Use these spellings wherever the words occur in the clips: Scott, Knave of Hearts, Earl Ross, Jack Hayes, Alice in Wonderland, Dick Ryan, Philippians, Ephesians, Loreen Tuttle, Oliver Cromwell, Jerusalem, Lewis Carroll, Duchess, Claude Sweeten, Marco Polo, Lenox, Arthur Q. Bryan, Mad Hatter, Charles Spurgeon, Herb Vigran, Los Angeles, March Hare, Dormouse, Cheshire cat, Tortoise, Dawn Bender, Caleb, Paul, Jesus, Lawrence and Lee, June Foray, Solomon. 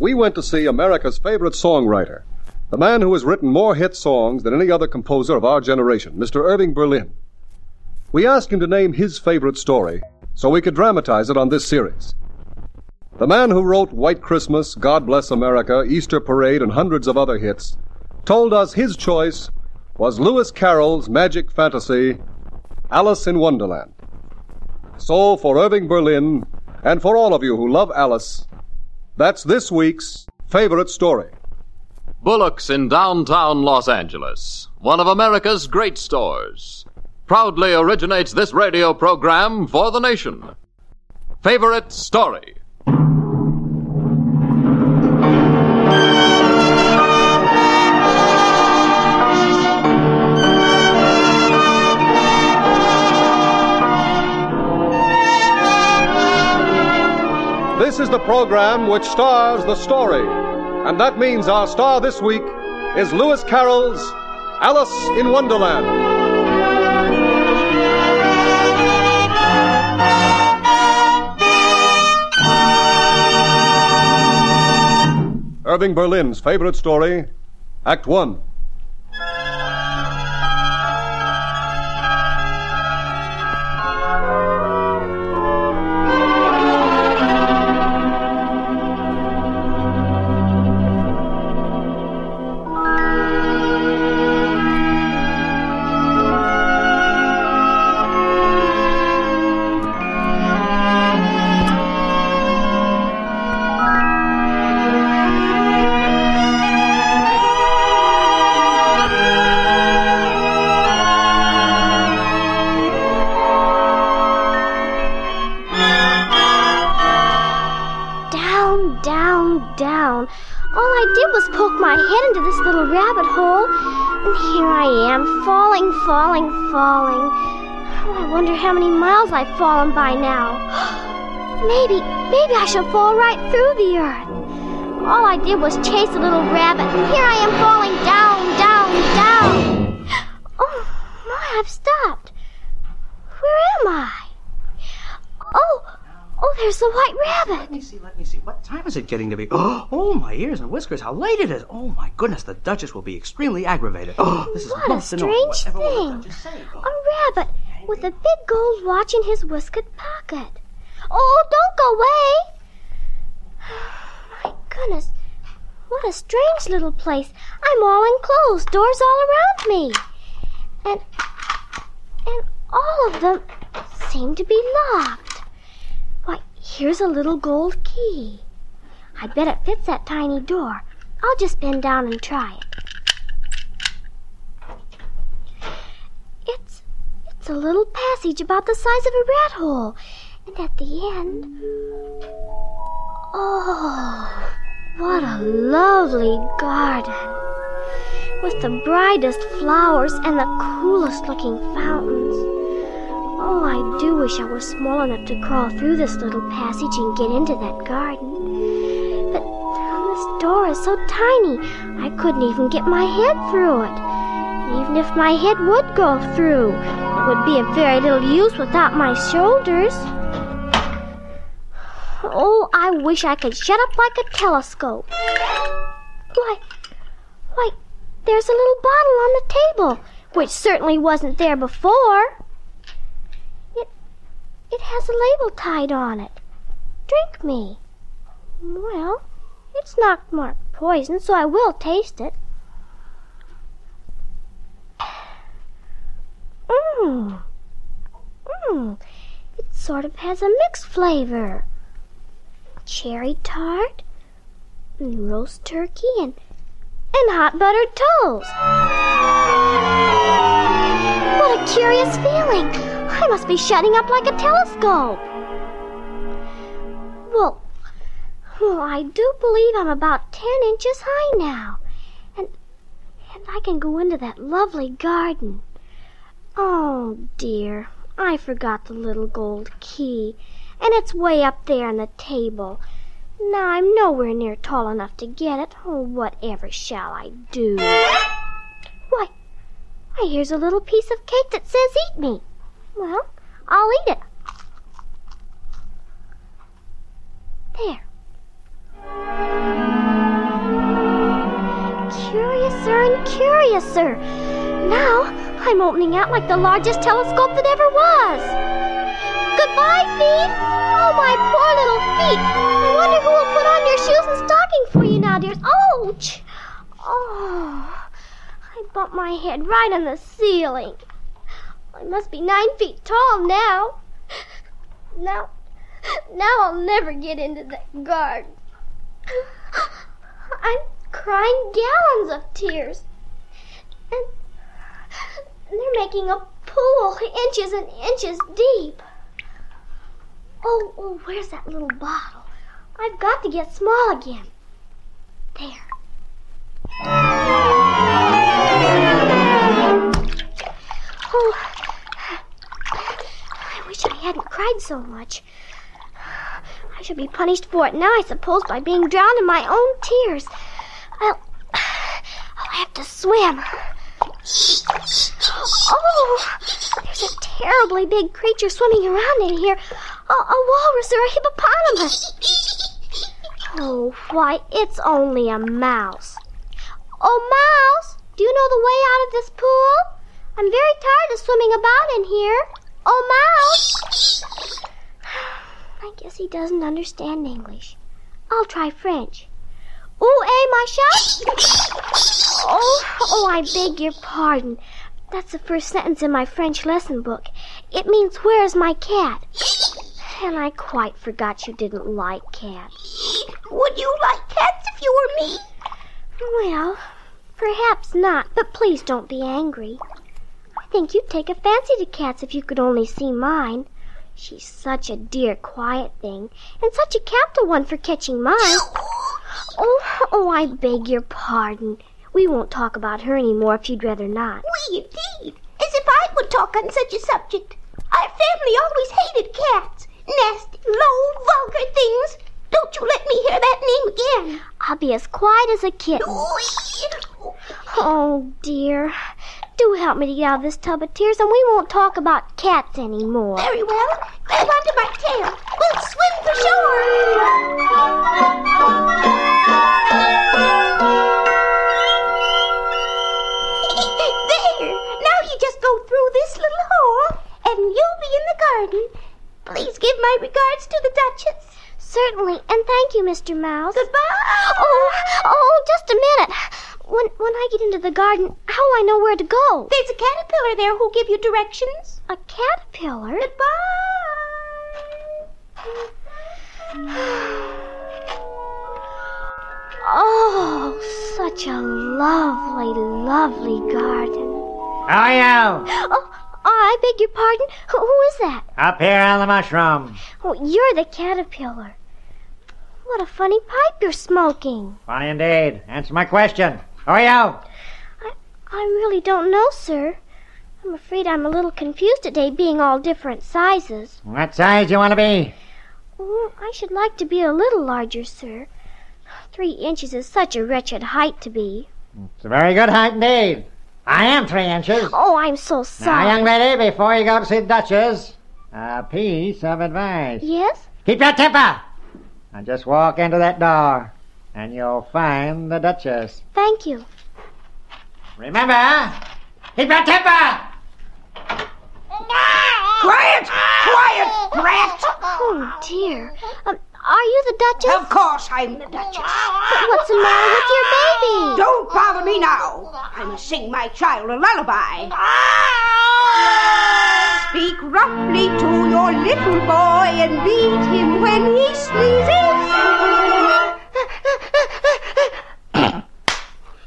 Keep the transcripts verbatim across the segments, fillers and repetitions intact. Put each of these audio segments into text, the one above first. we went to see America's favorite songwriter, the man who has written more hit songs than any other composer of our generation, Mister Irving Berlin. We asked him to name his favorite story so we could dramatize it on this series. The man who wrote White Christmas, God Bless America, Easter Parade, and hundreds of other hits told us his choice was Lewis Carroll's magic fantasy, Alice in Wonderland. So for Irving Berlin, and for all of you who love Alice, that's this week's favorite story. Bullocks in downtown Los Angeles, one of America's great stores, proudly originates this radio program for the nation. Favorite Story. This is the program which stars the story. And that means our star this week is Lewis Carroll's Alice in Wonderland. Irving Berlin's favorite story, Act One. Down. All I did was poke my head into this little rabbit hole, and here I am, falling, falling, falling. Oh, I wonder how many miles I've fallen by now. Maybe, maybe I shall fall right through the earth. All I did was chase a little rabbit, and here I am falling down, down, down. Oh, my, I've stopped. Where am I? Oh, Oh, there's the white rabbit. Let me see, let me see. What time is it getting to be? Oh, my ears and whiskers, how late it is. Oh, my goodness, the Duchess will be extremely aggravated. Oh, this is What a strange thing. A rabbit with a big gold watch in his waistcoat pocket. Oh, don't go away. My goodness, what a strange little place. I'm all enclosed, doors all around me. And, and all of them seem to be locked. Here's a little gold key. I bet it fits that tiny door. I'll just bend down and try it. It's, it's a little passage about the size of a rat hole. And at the end... Oh, what a lovely garden. With the brightest flowers and the coolest looking fountains. Oh, I do wish I were small enough to crawl through this little passage and get into that garden. But this door is so tiny, I couldn't even get my head through it. And even if my head would go through, it would be of very little use without my shoulders. Oh, I wish I could shut up like a telescope. Why, why, there's a little bottle on the table, which certainly wasn't there before. It has a label tied on it. Drink me. Well, it's not marked poison, so I will taste it. Mmm. Mmm. It sort of has a mixed flavor. Cherry tart, and roast turkey, and, and hot buttered toast. What a curious feeling. I must be shutting up like a telescope. Well, well, I do believe I'm about ten inches high now. And, and I can go into that lovely garden. Oh, dear, I forgot the little gold key. And it's way up there on the table. Now I'm nowhere near tall enough to get it. Oh, whatever shall I do? Why, why, here's a little piece of cake that says eat me. Well, I'll eat it. There. officer. Now I'm opening out like the largest telescope that ever was. Goodbye, thief. Oh, my poor little feet. I wonder who will put on your shoes and stocking for you now, dears. Ouch! Oh, I bumped my head right on the ceiling. I must be nine feet tall now. Now, now I'll never get into that garden. I'm crying gallons of tears. And they're making a pool inches and inches deep. Oh, oh, where's that little bottle? I've got to get small again. There. Oh, I wish I hadn't cried so much. I should be punished for it now, I suppose, by being drowned in my own tears. I'll, I'll have to swim. Oh, there's a terribly big creature swimming around in here. A, a walrus or a hippopotamus. Oh, why, it's only a mouse. Oh, Mouse, do you know the way out of this pool? I'm very tired of swimming about in here. Oh, Mouse! I guess he doesn't understand English. I'll try French. Où est ma chatte? Oh, oh, I beg your pardon. That's the first sentence in my French lesson book. It means, where's my cat? And I quite forgot you didn't like cats. Would you like cats if you were me? Well, perhaps not, but please don't be angry. I think you'd take a fancy to cats if you could only see mine. She's such a dear, quiet thing, and such a capital one for catching mice. Oh, oh, I beg your pardon. We won't talk about her any more if you'd rather not. We, indeed. As if I would talk on such a subject. Our family always hated cats. Nasty, low, vulgar things. Don't you let me hear that name again. I'll be as quiet as a kitten. Oh, dear. Do help me to get out of this tub of tears, and we won't talk about cats anymore. Very well. Grab onto my tail. We'll swim for shore. There. Now you just go through this little hole, and you'll be in the garden. Please give my regards to the Duchess. Certainly, and thank you, Mister Mouse. Goodbye! Oh, oh, just a minute. When when I get into the garden, how will I know where to go? There's a caterpillar there who'll give you directions. A caterpillar? Goodbye! Oh, such a lovely, lovely garden. How are you? Oh, I beg your pardon. Who, who is that? Up here on the mushroom. Oh, you're the caterpillar. What a funny pipe you're smoking. Funny indeed. Answer my question. Who are you? I, I really don't know, sir. I'm afraid I'm a little confused today, being all different sizes. What size do you want to be? Oh, I should like to be a little larger, sir. Three inches is such a wretched height to be. It's a very good height indeed. I am three inches. Oh, I'm so sorry. Now, young lady, before you go to see the Duchess, a piece of advice. Yes? Keep your temper. Now, just walk into that door, and you'll find the Duchess. Thank you. Remember, keep your temper. Quiet! Quiet, brat! Oh, dear. Um, are you the Duchess? Of course I'm the Duchess. But what's the matter with your baby? Don't bother me now. I must sing my child a lullaby. Speak roughly to your little boy and beat him when he sneezes.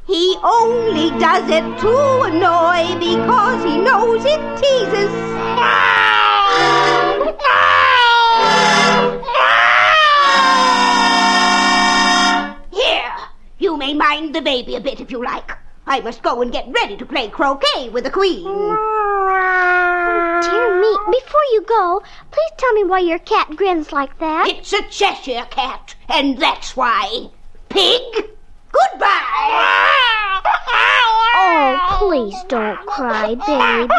He only does it to annoy because he knows it teases. You may mind the baby a bit if you like. I must go and get ready to play croquet with the Queen. Oh, dear me. Before you go, please tell me why your cat grins like that. It's a Cheshire cat, and that's why. Pig, goodbye. Oh, please don't cry, baby.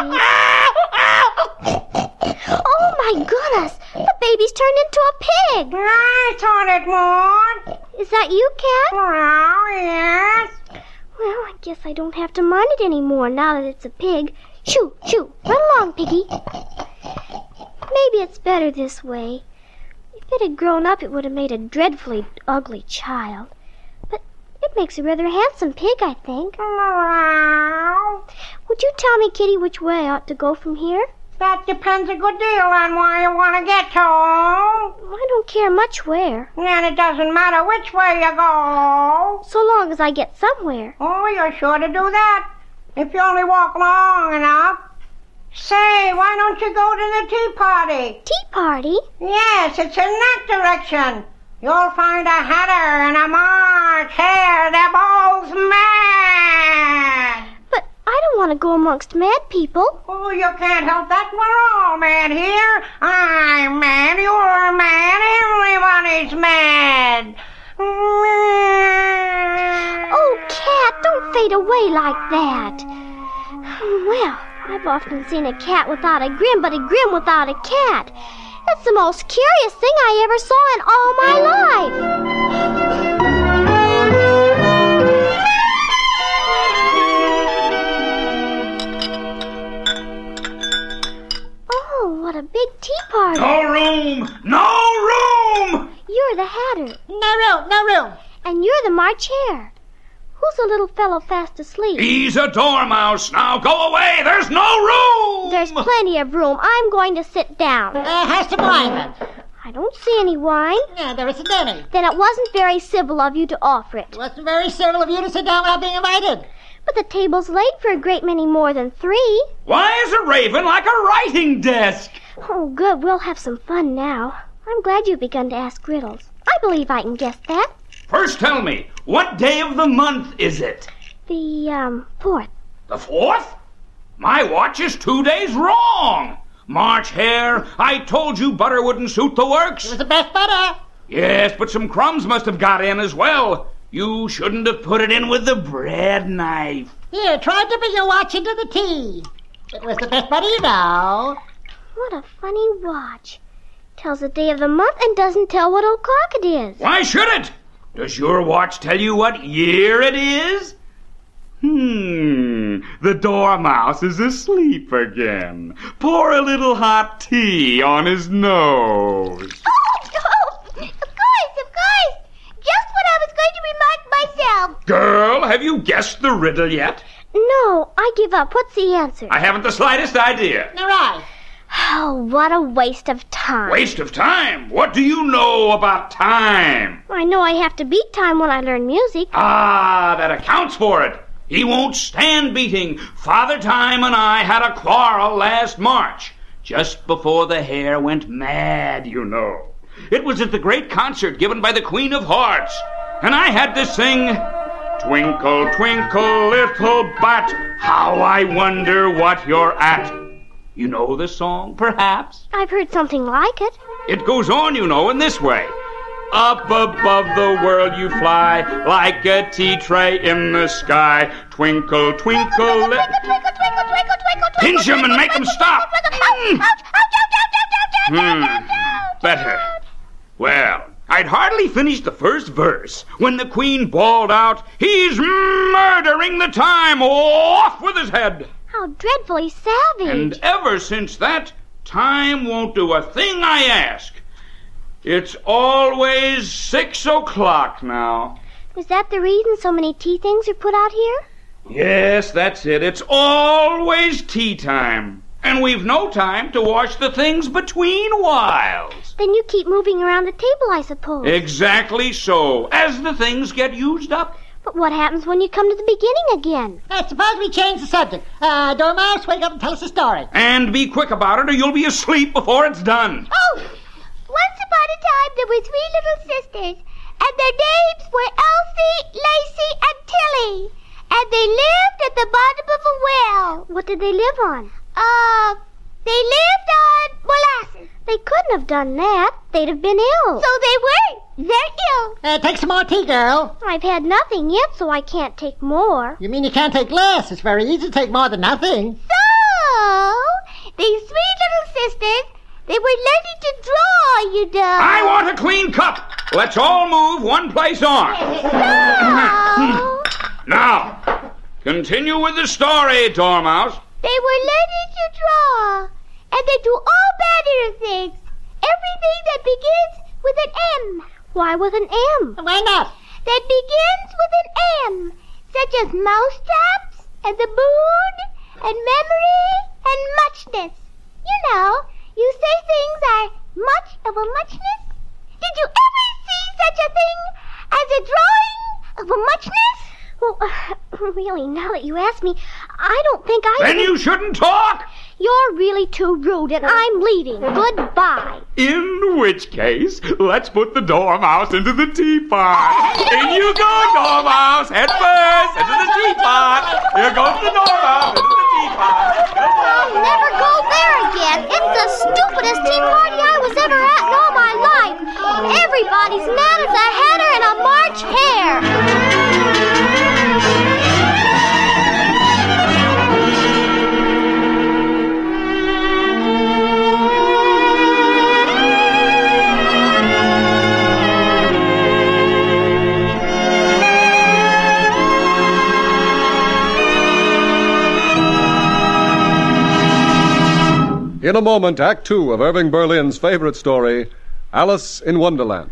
Oh, my goodness. The baby's turned into a pig. I thought it would. Is that you, Cat? Well, yes. Well, I guess I don't have to mind it any more now that it's a pig. Shoo, shoo, run along, piggy. Maybe it's better this way. If it had grown up, it would have made a dreadfully ugly child. But it makes a rather handsome pig, I think. Would you tell me, Kitty, which way I ought to go from here? That depends a good deal on where you want to get to. I don't care much where. And it doesn't matter which way you go. So long as I get somewhere. Oh, you're sure to do that. If you only walk long enough. Say, why don't you go to the tea party? Tea party? Yes, it's in that direction. You'll find a hatter and a March Hare. They're both mad. But I don't want to go amongst mad people. Oh, you can't help that. We're all mad here. I'm mad. You're mad. Everybody's mad. Oh, Cat, don't fade away like that. Well, I've often seen a cat without a grin, but a grin without a cat. That's the most curious thing I ever saw in all my life. Oh, what a big tea party. No room! No room! You're the Hatter. No room, no room. And you're the March Hare. Who's a little fellow fast asleep? He's a dormouse. Now go away. There's no room. There's plenty of room. I'm going to sit down. Uh, has to wine. I don't see any wine. Yeah, there isn't any. Then it wasn't very civil of you to offer it. It wasn't very civil of you to sit down without being invited. But the table's laid for a great many more than three. Why is a raven like a writing desk? Oh, good. We'll have some fun now. I'm glad you've begun to ask riddles. I believe I can guess that. First tell me, what day of the month is it? The, um, fourth. The fourth? My watch is two days wrong. March Hare, I told you butter wouldn't suit the works. It was the best butter. Yes, but some crumbs must have got in as well. You shouldn't have put it in with the bread knife. Here, try dipping your watch into the tea. It was the best butter, you know. What a funny watch. Tells the day of the month and doesn't tell what o'clock it is. Why should it? Does your watch tell you what year it is? Hmm, the dormouse is asleep again. Pour a little hot tea on his nose. Oh, oh, of course, of course. Just what I was going to remark myself. Girl, have you guessed the riddle yet? No, I give up. What's the answer? I haven't the slightest idea. All right. Oh, what a waste of time. Waste of time? What do you know about time? I know I have to beat time when I learn music. Ah, that accounts for it. He won't stand beating. Father Time and I had a quarrel last March, just before the Hare went mad, you know. It was at the great concert given by the Queen of Hearts, and I had to sing... Twinkle, twinkle, little bat, how I wonder what you're at. You know the song, perhaps? I've heard something like it. It goes on, you know, in this way. Up above the world you fly, like a tea tray in the sky. Twinkle, twinkle, twinkle, li- twinkle, twinkle, twinkle, twinkle, twinkle, twinkle. Pinch them and make them stop. Ouch, ouch, ouch, ouch, ouch, ouch. Better. Well, I'd hardly finished the first verse when the Queen bawled out, "He's murdering the time! Off with his head!" How dreadfully savage. And ever since that, time won't do a thing I ask. It's always six o'clock now. Is that the reason so many tea things are put out here? Yes, that's it. It's always tea time. And we've no time to wash the things between whiles. Then you keep moving around the table, I suppose. Exactly so, as the things get used up. But what happens when you come to the beginning again? I suppose we change the subject. Uh, Dormouse, wake up and tell us a story. And be quick about it or you'll be asleep before it's done. Oh! Once upon a time there were three little sisters, and their names were Elsie, Lacey, and Tilly. And they lived at the bottom of a well. What did they live on? Uh, they lived on molasses. They couldn't have done that. They'd have been ill. So they weren't. They're ill. Uh, take some more tea, girl. I've had nothing yet, so I can't take more. You mean you can't take less? It's very easy to take more than nothing. So, these three little sisters, they were learning to draw, you know. I want a clean cup. Let's all move one place on. So... Now, Continue with the story, Dormouse. They were learning to draw, and they do all manner of things. Everything that begins with an M. Why with an M? Why not? That begins with an M, such as mousetops, and the moon, and memory, and muchness. You know, you say things are much of a muchness. Did you ever see such a thing as a drawing of a muchness? Well, uh, really, now that you ask me, I don't think I... Then you shouldn't talk! You're really too rude, and I'm leaving. Goodbye. In which case, let's put the Dormouse into the teapot. In you go, Dormouse, head first, into the teapot. Here goes the Dormouse, into the teapot. I'll never go there again. It's the stupidest tea party I was ever at in all my life. Everybody's mad as a hatter and a March Hare. In a moment, Act Two of Irving Berlin's favorite story, Alice in Wonderland.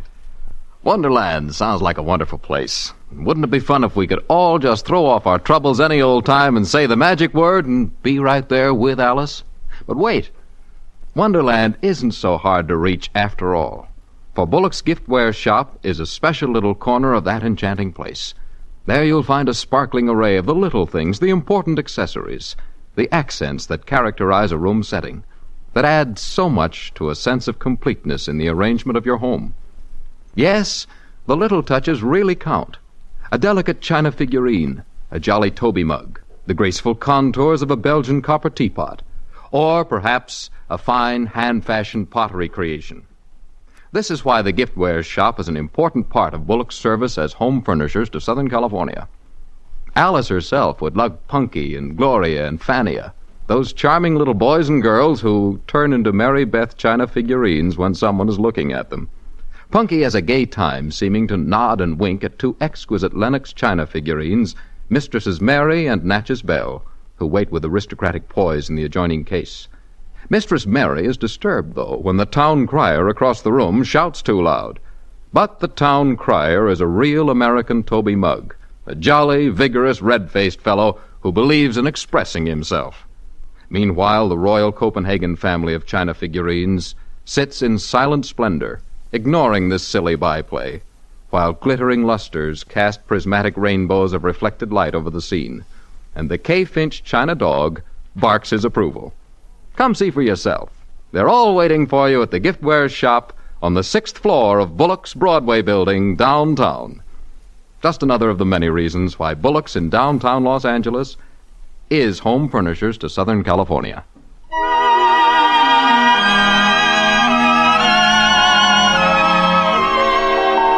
Wonderland sounds like a wonderful place. Wouldn't it be fun if we could all just throw off our troubles any old time and say the magic word and be right there with Alice? But wait, Wonderland isn't so hard to reach after all, for Bullock's giftware shop is a special little corner of that enchanting place. There you'll find a sparkling array of the little things, the important accessories, the accents that characterize a room setting, that adds so much to a sense of completeness in the arrangement of your home. Yes, the little touches really count. A delicate china figurine, a jolly Toby mug, the graceful contours of a Belgian copper teapot, or perhaps a fine hand-fashioned pottery creation. This is why the giftware shop is an important part of Bullock's service as home furnishers to Southern California. Alice herself would love Punky and Gloria and Fania, those charming little boys and girls who turn into Mary Beth china figurines when someone is looking at them. Punky has a gay time seeming to nod and wink at two exquisite Lenox china figurines, Mistresses Mary and Natchez Bell, who wait with aristocratic poise in the adjoining case. Mistress Mary is disturbed, though, when the town crier across the room shouts too loud. But the town crier is a real American Toby mug, a jolly, vigorous, red-faced fellow who believes in expressing himself. Meanwhile, the Royal Copenhagen family of china figurines sits in silent splendor, ignoring this silly byplay, while glittering lusters cast prismatic rainbows of reflected light over the scene, and the K-Finch china dog barks his approval. Come see for yourself. They're all waiting for you at the giftware shop on the sixth floor of Bullock's Broadway building downtown. Just another of the many reasons why Bullock's in downtown Los Angeles is home furnishers to Southern California.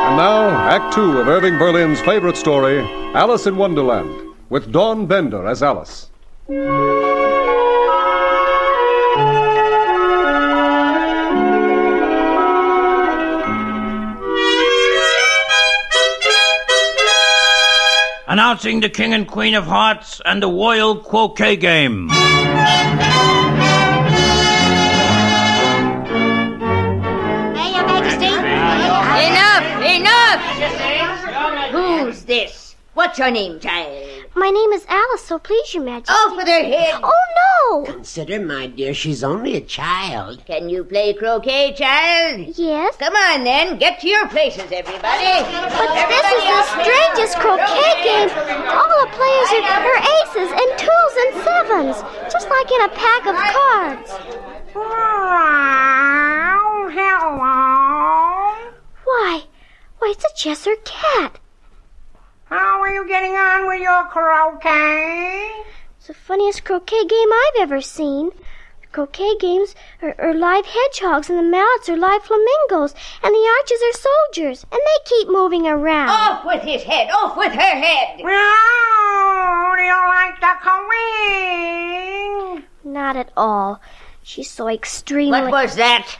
And now, Act Two of Irving Berlin's favorite story, Alice in Wonderland, with Dawn Bender as Alice. Announcing the King and Queen of Hearts and the Royal Croquet Game. May Your Majesty? Enough! Enough! Who's this? What's your name, child? My name is Alice, so please, Your Majesty. Off with her head! Oh, no! Consider, my dear, she's only a child. Can you play croquet, child? Yes. Come on, then. Get to your places, everybody. But everybody, this is the strangest croquet game. All the players are, are aces and twos and sevens, just like in a pack of cards. Wow, hello. Why, why, it's a Cheshire cat. How are you getting on with your croquet? It's the funniest croquet game I've ever seen. The croquet games are, are live hedgehogs, and the mallets are live flamingos, and the archers are soldiers, and they keep moving around. Off with his head! Off with her head! Well, do you like the queen? Not at all. She's so extremely... What was that?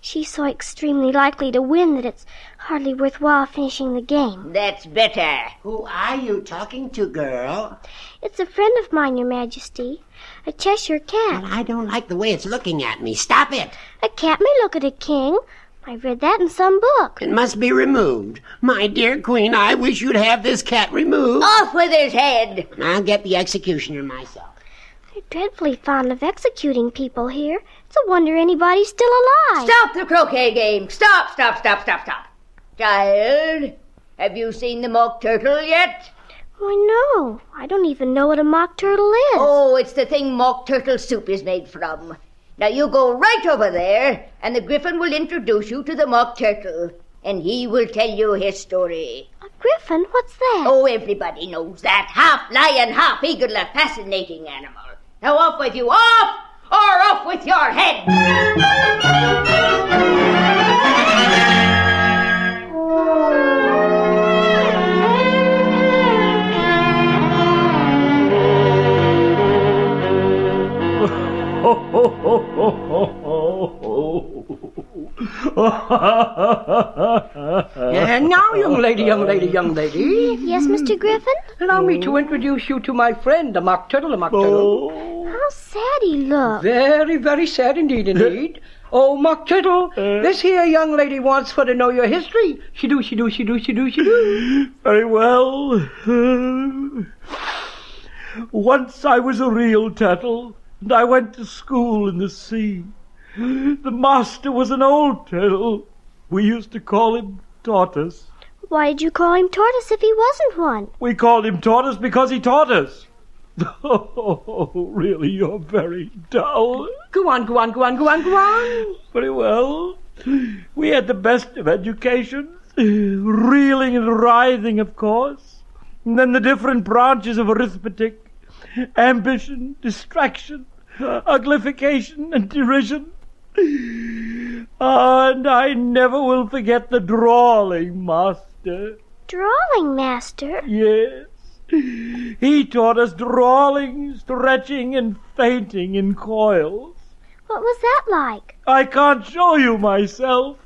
She's so extremely likely to win that it's hardly worthwhile finishing the game. That's better. Who are you talking to, girl? It's a friend of mine, Your Majesty. A Cheshire cat. Well, I don't like the way it's looking at me. Stop it. A cat may look at a king. I read that in some book. It must be removed. My dear queen, I wish you'd have this cat removed. Off with his head. I'll get the executioner myself. They're dreadfully fond of executing people here. It's a wonder anybody's still alive. Stop the croquet game. Stop, stop, stop, stop, stop. Child, have you seen the Mock Turtle yet? Why, no. I don't even know what a Mock Turtle is. Oh, it's the thing Mock Turtle soup is made from. Now you go right over there, and the Griffin will introduce you to the Mock Turtle, and he will tell you his story. A Griffin? What's that? Oh, everybody knows that. Half lion, half eagle, a fascinating animal. Now off with you, off, or off with your head! And now, young lady, young lady, young lady. Yes, Mister Griffin? Allow me to introduce you to my friend, the Mock Turtle, the Mock Turtle. How sad he looks. Very, very sad indeed, indeed. Oh, Mock Turtle, this here young lady wants for to know your history. She do, she do, she do, she do, she do. Very well. Once I was a real turtle. And I went to school in the sea. The master was an old turtle. We used to call him Tortoise. Why did you call him Tortoise if he wasn't one? We called him Tortoise because he taught us. Oh, really, you're very dull. Go on, go on, go on, go on, go on. Very well. We had the best of education. Reeling and writhing, of course. And then the different branches of arithmetic. Ambition, distraction, uglification, and derision. And I never will forget the drawling master. Drawling master? Yes. He taught us drawling, stretching, and fainting in coils. What was that like? I can't show you myself.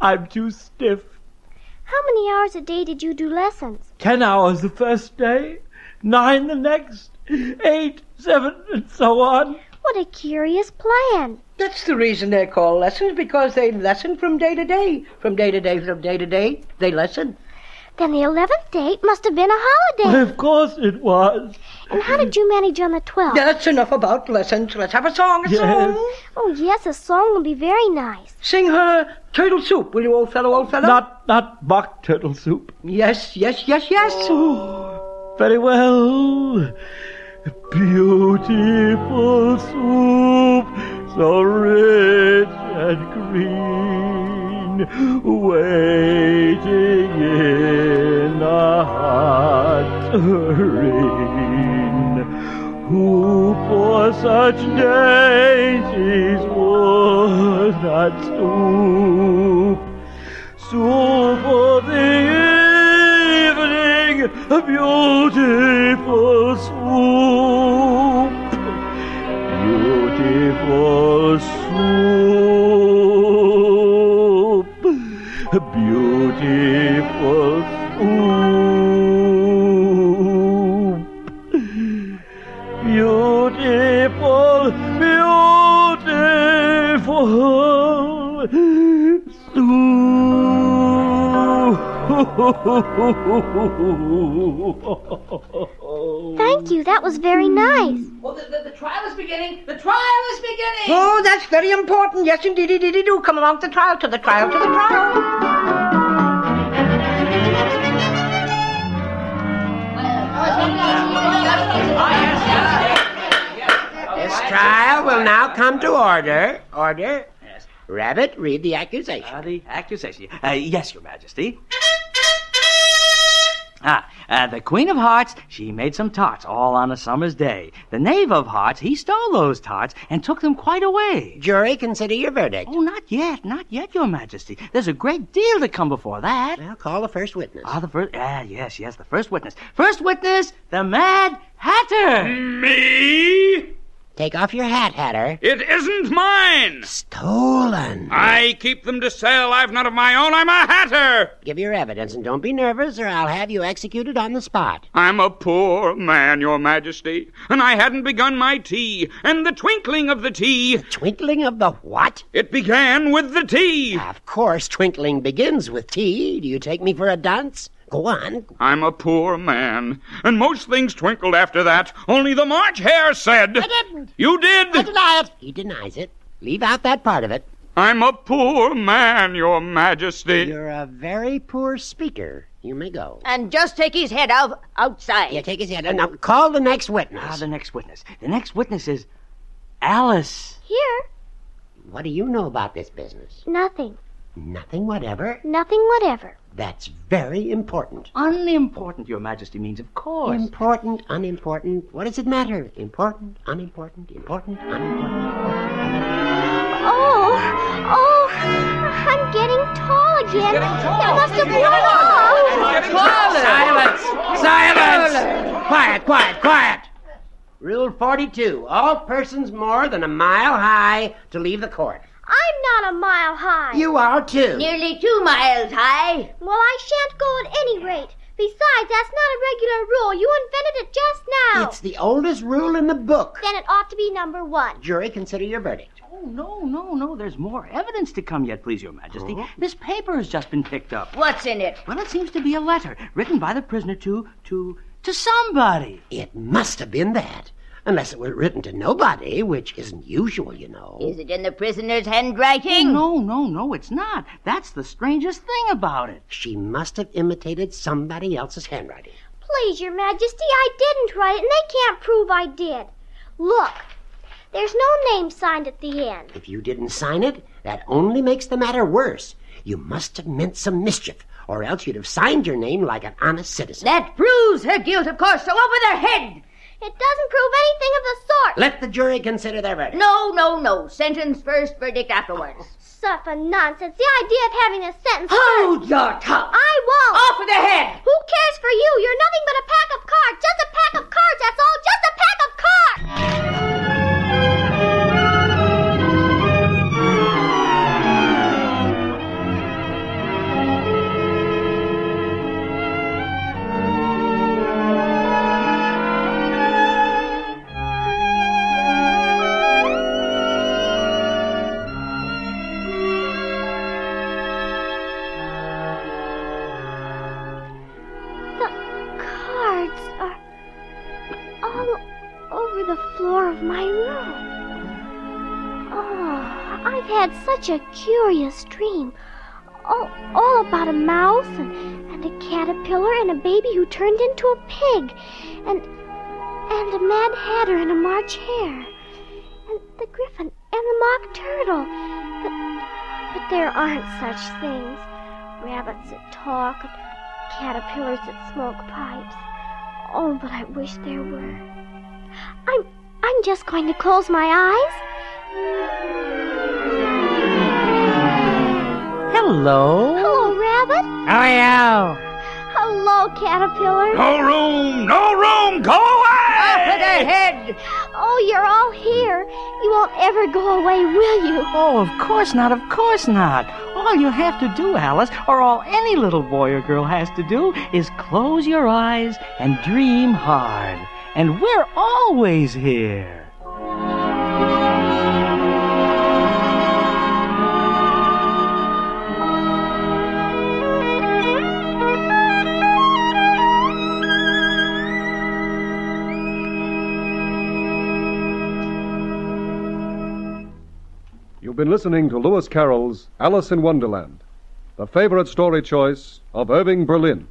I'm too stiff. How many hours a day did you do lessons? Ten hours the first day. Nine the next, eight, seven, and so on. What a curious plan. That's the reason they're called lessons, because they lesson from day to day. From day to day, from day to day, they lesson. Then the eleventh day must have been a holiday. Well, of course it was. And how did you manage on the twelfth? That's enough about lessons. Let's have a song, a yes. song. Oh, yes, a song will be very nice. Sing her Turtle Soup, will you, old fellow, old fellow? Not, not Mock Turtle Soup. Yes, yes, yes, yes. Oh. Very well. Beautiful soup, so rich and green, waiting in a hot rain. Who for such dainties would not stoop? Soup of the a beautiful swoop, beautiful swoop, beautiful swoop, beautiful, beautiful swoop. Thank you, that was very nice. Oh, the, the, the trial is beginning, the trial is beginning. Oh, that's very important, yes indeedy dee do. Come along to the trial, to the trial, to the trial. This trial will now come to order. Order? Yes. Rabbit, read the accusation. Uh, the accusation. Uh, yes, Your Majesty. Ah, uh, the Queen of Hearts, she made some tarts all on a summer's day. The Knave of Hearts, he stole those tarts and took them quite away. Jury, consider your verdict. Oh, not yet, not yet, Your Majesty. There's a great deal to come before that. Well, call the first witness. Ah, the first, ah, yes, yes, the first witness. First witness, the Mad Hatter. Me? Take off your hat, Hatter. It isn't mine! Stolen. I keep them to sell. I've none of my own. I'm a hatter! Give your evidence and don't be nervous or I'll have you executed on the spot. I'm a poor man, Your Majesty, and I hadn't begun my tea. And the twinkling of the tea... The twinkling of the what? It began with the tea. Of course, twinkling begins with tea. Do you take me for a dunce? Go on. I'm a poor man, and most things twinkled after that. Only the March Hare said... I didn't. You did. I deny it. He denies it. Leave out that part of it. I'm a poor man, Your Majesty. You're a very poor speaker. You may go. And just take his head out outside. Yeah, take his head out. Now, call the next witness. Ah, the next witness. The next witness is Alice. Here. What do you know about this business? Nothing. Nothing whatever? Nothing whatever. That's very important. Unimportant, Your Majesty, means of course. Important, unimportant. What does it matter? Important, unimportant, important, unimportant. Oh, oh, I'm getting tall again. She's getting tall. I must have blown off. Silence, silence. Quiet, quiet, quiet. Rule forty-two, all persons more than a mile high to leave the court. I'm not a mile high. You are, too. Nearly two miles high. Well, I shan't go at any rate. Besides, that's not a regular rule. You invented it just now. It's the oldest rule in the book. Then it ought to be number one. Jury, consider your verdict. Oh, no, no, no. There's more evidence to come yet, please, Your Majesty. Oh. This paper has just been picked up. What's in it? Well, it seems to be a letter written by the prisoner to, to, to somebody. It must have been that. Unless it were written to nobody, which isn't usual, you know. Is it in the prisoner's handwriting? No, no, no, it's not. That's the strangest thing about it. She must have imitated somebody else's handwriting. Please, Your Majesty, I didn't write it, and they can't prove I did. Look, there's no name signed at the end. If you didn't sign it, that only makes the matter worse. You must have meant some mischief, or else you'd have signed your name like an honest citizen. That proves her guilt, of course, so over their head. It doesn't prove anything of the sort. Let the jury consider their verdict. No, no, no. Sentence first, verdict afterwards. Oh, such a nonsense. The idea of having a sentence Hold first. Your tongue. I won't. Off with the head. Who cares for you? You're nothing but a pack of cards. Just a pack of cards, that's all. Just a pack of Such a curious dream, all, all about a mouse and, and a caterpillar and a baby who turned into a pig and and a Mad Hatter and a March Hare and the Griffin and the Mock Turtle. But, but there aren't such things. Rabbits that talk and caterpillars that smoke pipes. Oh, but I wish there were. I'm, I'm just going to close my eyes. Hello. Hello, Rabbit. How are you? Hello, Caterpillar. No room, no room, go away! Off with the head! Oh, you're all here. You won't ever go away, will you? Oh, of course not, of course not. All you have to do, Alice, or all any little boy or girl has to do, is close your eyes and dream hard. And we're always here. You've been listening to Lewis Carroll's Alice in Wonderland, the favorite story choice of Irving Berlin.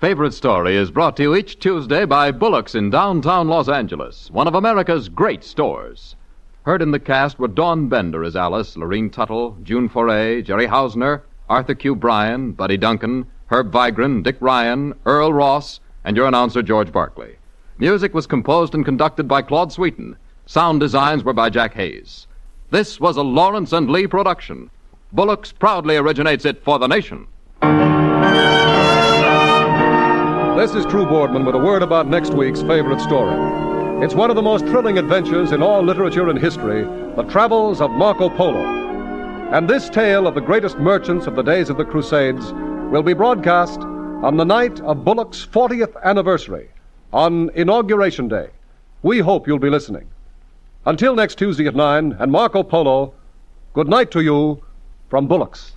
Favorite Story is brought to you each Tuesday by Bullocks in downtown Los Angeles, one of America's great stores. Heard in the cast were Dawn Bender as Alice, Loreen Tuttle, June Foray, Jerry Hausner, Arthur Q. Bryan, Buddy Duncan, Herb Vigran, Dick Ryan, Earl Ross, and your announcer, George Barkley. Music was composed and conducted by Claude Sweeten. Sound designs were by Jack Hayes. This was a Lawrence and Lee production. Bullocks proudly originates it for the nation. This is True Boardman with a word about next week's favorite story. It's one of the most thrilling adventures in all literature and history, the travels of Marco Polo. And this tale of the greatest merchants of the days of the Crusades will be broadcast on the night of Bullock's fortieth anniversary, on Inauguration Day. We hope you'll be listening. Until next Tuesday at nine, and Marco Polo, good night to you from Bullocks.